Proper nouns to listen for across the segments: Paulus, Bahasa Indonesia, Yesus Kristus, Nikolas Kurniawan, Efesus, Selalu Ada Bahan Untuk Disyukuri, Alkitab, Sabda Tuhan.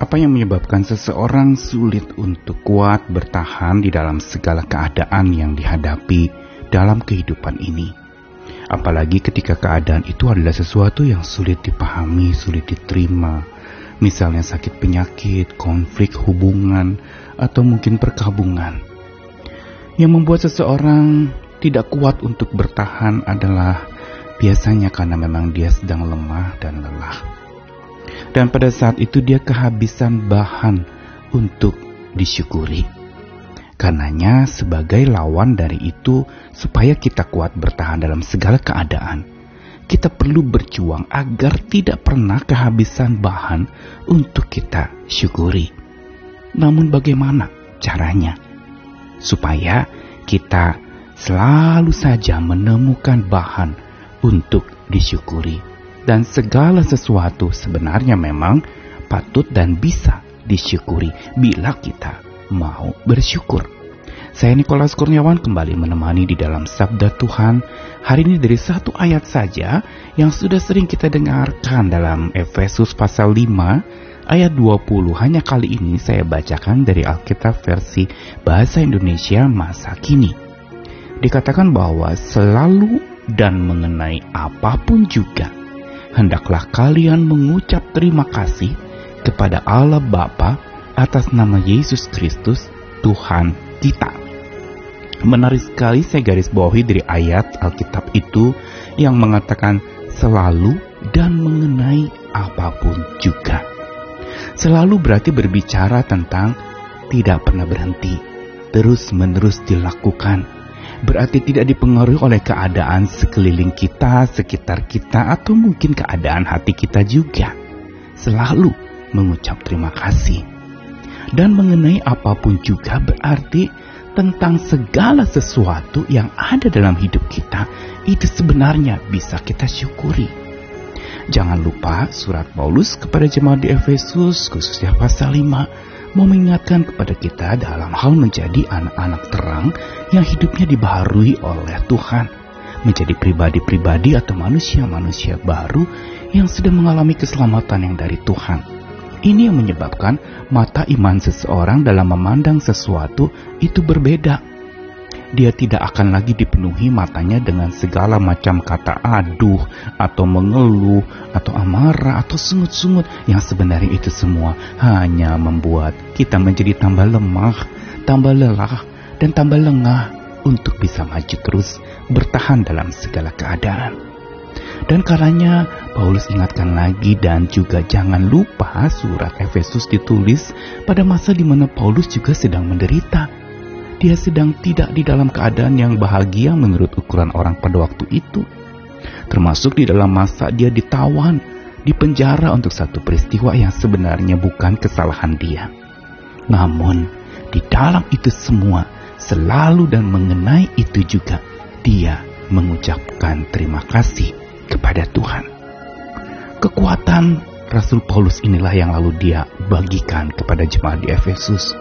Apa yang menyebabkan seseorang sulit untuk kuat bertahan di dalam segala keadaan yang dihadapi dalam kehidupan ini? Apalagi ketika keadaan itu adalah sesuatu yang sulit dipahami, sulit diterima. Misalnya sakit penyakit, konflik hubungan, atau mungkin perkabungan. Yang membuat seseorang tidak kuat untuk bertahan adalah biasanya karena memang dia sedang lemah dan lelah. Dan pada saat itu dia kehabisan bahan untuk disyukuri. Karenanya sebagai lawan dari itu, supaya kita kuat bertahan dalam segala keadaan, kita perlu berjuang agar tidak pernah kehabisan bahan untuk kita syukuri. Namun bagaimana caranya? Supaya kita selalu saja menemukan bahan untuk disyukuri. Dan segala sesuatu sebenarnya memang patut dan bisa disyukuri bila kita mau bersyukur. Saya Nikolas Kurniawan kembali menemani di dalam Sabda Tuhan. Hari ini dari satu ayat saja yang sudah sering kita dengarkan dalam Efesus pasal 5 ayat 20. Hanya kali ini saya bacakan dari Alkitab versi Bahasa Indonesia masa kini. Dikatakan bahwa selalu dan mengenai apapun juga, hendaklah kalian mengucap terima kasih kepada Allah Bapa atas nama Yesus Kristus Tuhan kita. Menarik sekali saya garis bawahi dari ayat Alkitab itu yang mengatakan selalu dan mengenai apapun juga. Selalu berarti berbicara tentang tidak pernah berhenti, terus-menerus dilakukan. Berarti tidak dipengaruhi oleh keadaan sekeliling kita, sekitar kita, atau mungkin keadaan hati kita juga. Selalu mengucap terima kasih. Dan mengenai apapun juga berarti tentang segala sesuatu yang ada dalam hidup kita, itu sebenarnya bisa kita syukuri. Jangan lupa surat Paulus kepada jemaat di Efesus, khususnya pasal 5, mengingatkan kepada kita dalam hal menjadi anak-anak terang yang hidupnya dibaharui oleh Tuhan, menjadi pribadi-pribadi atau manusia-manusia baru yang sudah mengalami keselamatan yang dari Tuhan. Ini yang menyebabkan mata iman seseorang dalam memandang sesuatu itu berbeda. Dia tidak akan lagi dipenuhi matanya dengan segala macam kata aduh, atau mengeluh, atau amarah, atau sungut-sungut. Yang sebenarnya itu semua hanya membuat kita menjadi tambah lemah, tambah lelah, dan tambah lengah untuk bisa maju terus bertahan dalam segala keadaan. Dan karenanya Paulus ingatkan lagi, dan juga jangan lupa surat Efesus ditulis pada masa di mana Paulus juga sedang menderita. Dia sedang tidak di dalam keadaan yang bahagia menurut ukuran orang pada waktu itu. Termasuk di dalam masa dia ditawan, dipenjara untuk satu peristiwa yang sebenarnya bukan kesalahan dia. Namun di dalam itu semua, selalu dan mengenai itu juga, dia mengucapkan terima kasih kepada Tuhan. Kekuatan Rasul Paulus inilah yang lalu dia bagikan kepada jemaat di Efesus,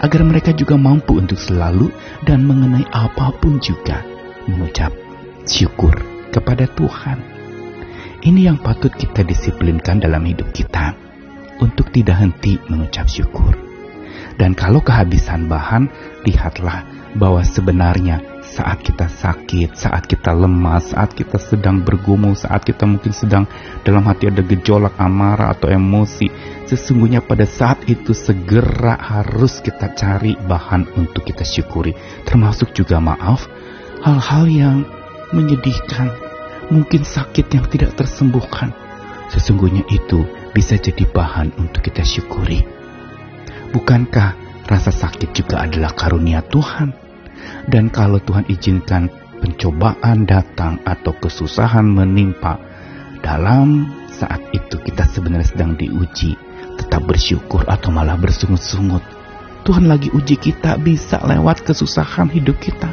agar mereka juga mampu untuk selalu dan mengenai apapun juga mengucap syukur kepada Tuhan. Ini yang patut kita disiplinkan dalam hidup kita, untuk tidak henti mengucap syukur. Dan kalau kehabisan bahan, lihatlah bahwa sebenarnya saat kita sakit, saat kita lemas, saat kita sedang bergumul, saat kita mungkin sedang dalam hati ada gejolak, amarah, atau emosi, sesungguhnya pada saat itu segera harus kita cari bahan untuk kita syukuri. Termasuk juga maaf, hal-hal yang menyedihkan, mungkin sakit yang tidak tersembuhkan. Sesungguhnya itu bisa jadi bahan untuk kita syukuri. Bukankah rasa sakit juga adalah karunia Tuhan? Dan kalau Tuhan izinkan pencobaan datang atau kesusahan menimpa, dalam saat itu kita sebenarnya sedang diuji, tetap bersyukur atau malah bersungut-sungut. Tuhan lagi uji kita, bisa lewat kesusahan hidup kita,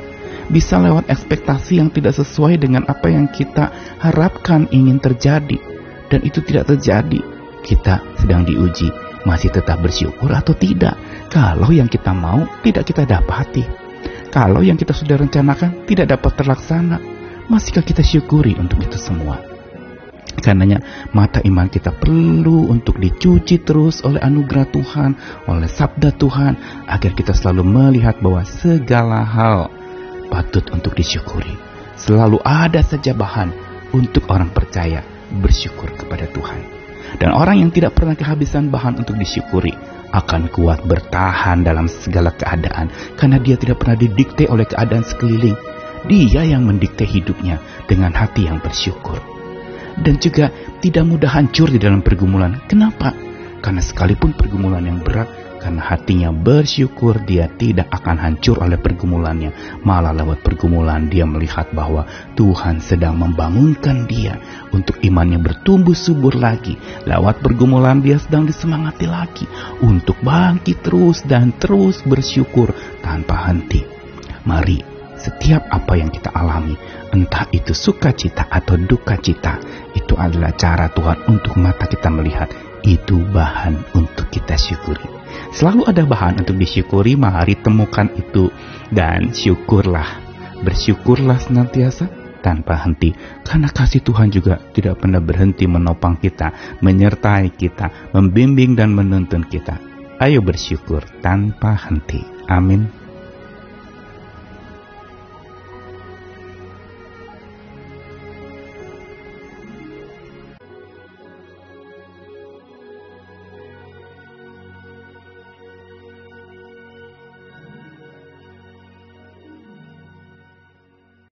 bisa lewat ekspektasi yang tidak sesuai dengan apa yang kita harapkan ingin terjadi, dan itu tidak terjadi. Kita sedang diuji, masih tetap bersyukur atau tidak, kalau yang kita mau tidak kita dapati. Kalau yang kita sudah rencanakan tidak dapat terlaksana, masihkah kita syukuri untuk itu semua? Karenanya mata iman kita perlu untuk dicuci terus oleh anugerah Tuhan, oleh sabda Tuhan, agar kita selalu melihat bahwa segala hal patut untuk disyukuri. Selalu ada saja bahan untuk orang percaya bersyukur kepada Tuhan. Dan orang yang tidak pernah kehabisan bahan untuk disyukuri akan kuat bertahan dalam segala keadaan, karena dia tidak pernah didikte oleh keadaan sekeliling. Dia yang mendikte hidupnya dengan hati yang bersyukur. Dan juga tidak mudah hancur di dalam pergumulan. Kenapa? Karena sekalipun pergumulan yang berat, karena hatinya bersyukur, dia tidak akan hancur oleh pergumulannya. Malah lewat pergumulan dia melihat bahwa Tuhan sedang membangunkan dia untuk imannya bertumbuh subur lagi. Lewat pergumulan dia sedang disemangati lagi untuk bangkit terus dan terus bersyukur tanpa henti. Mari, setiap apa yang kita alami, entah itu sukacita atau duka cita, itu adalah cara Tuhan untuk mata kita melihat. Itu bahan untuk kita syukuri. Selalu ada bahan untuk disyukuri. Mari temukan itu dan syukurlah. Bersyukurlah senantiasa tanpa henti, karena kasih Tuhan juga tidak pernah berhenti menopang kita, menyertai kita, membimbing dan menuntun kita. Ayo bersyukur tanpa henti. Amin.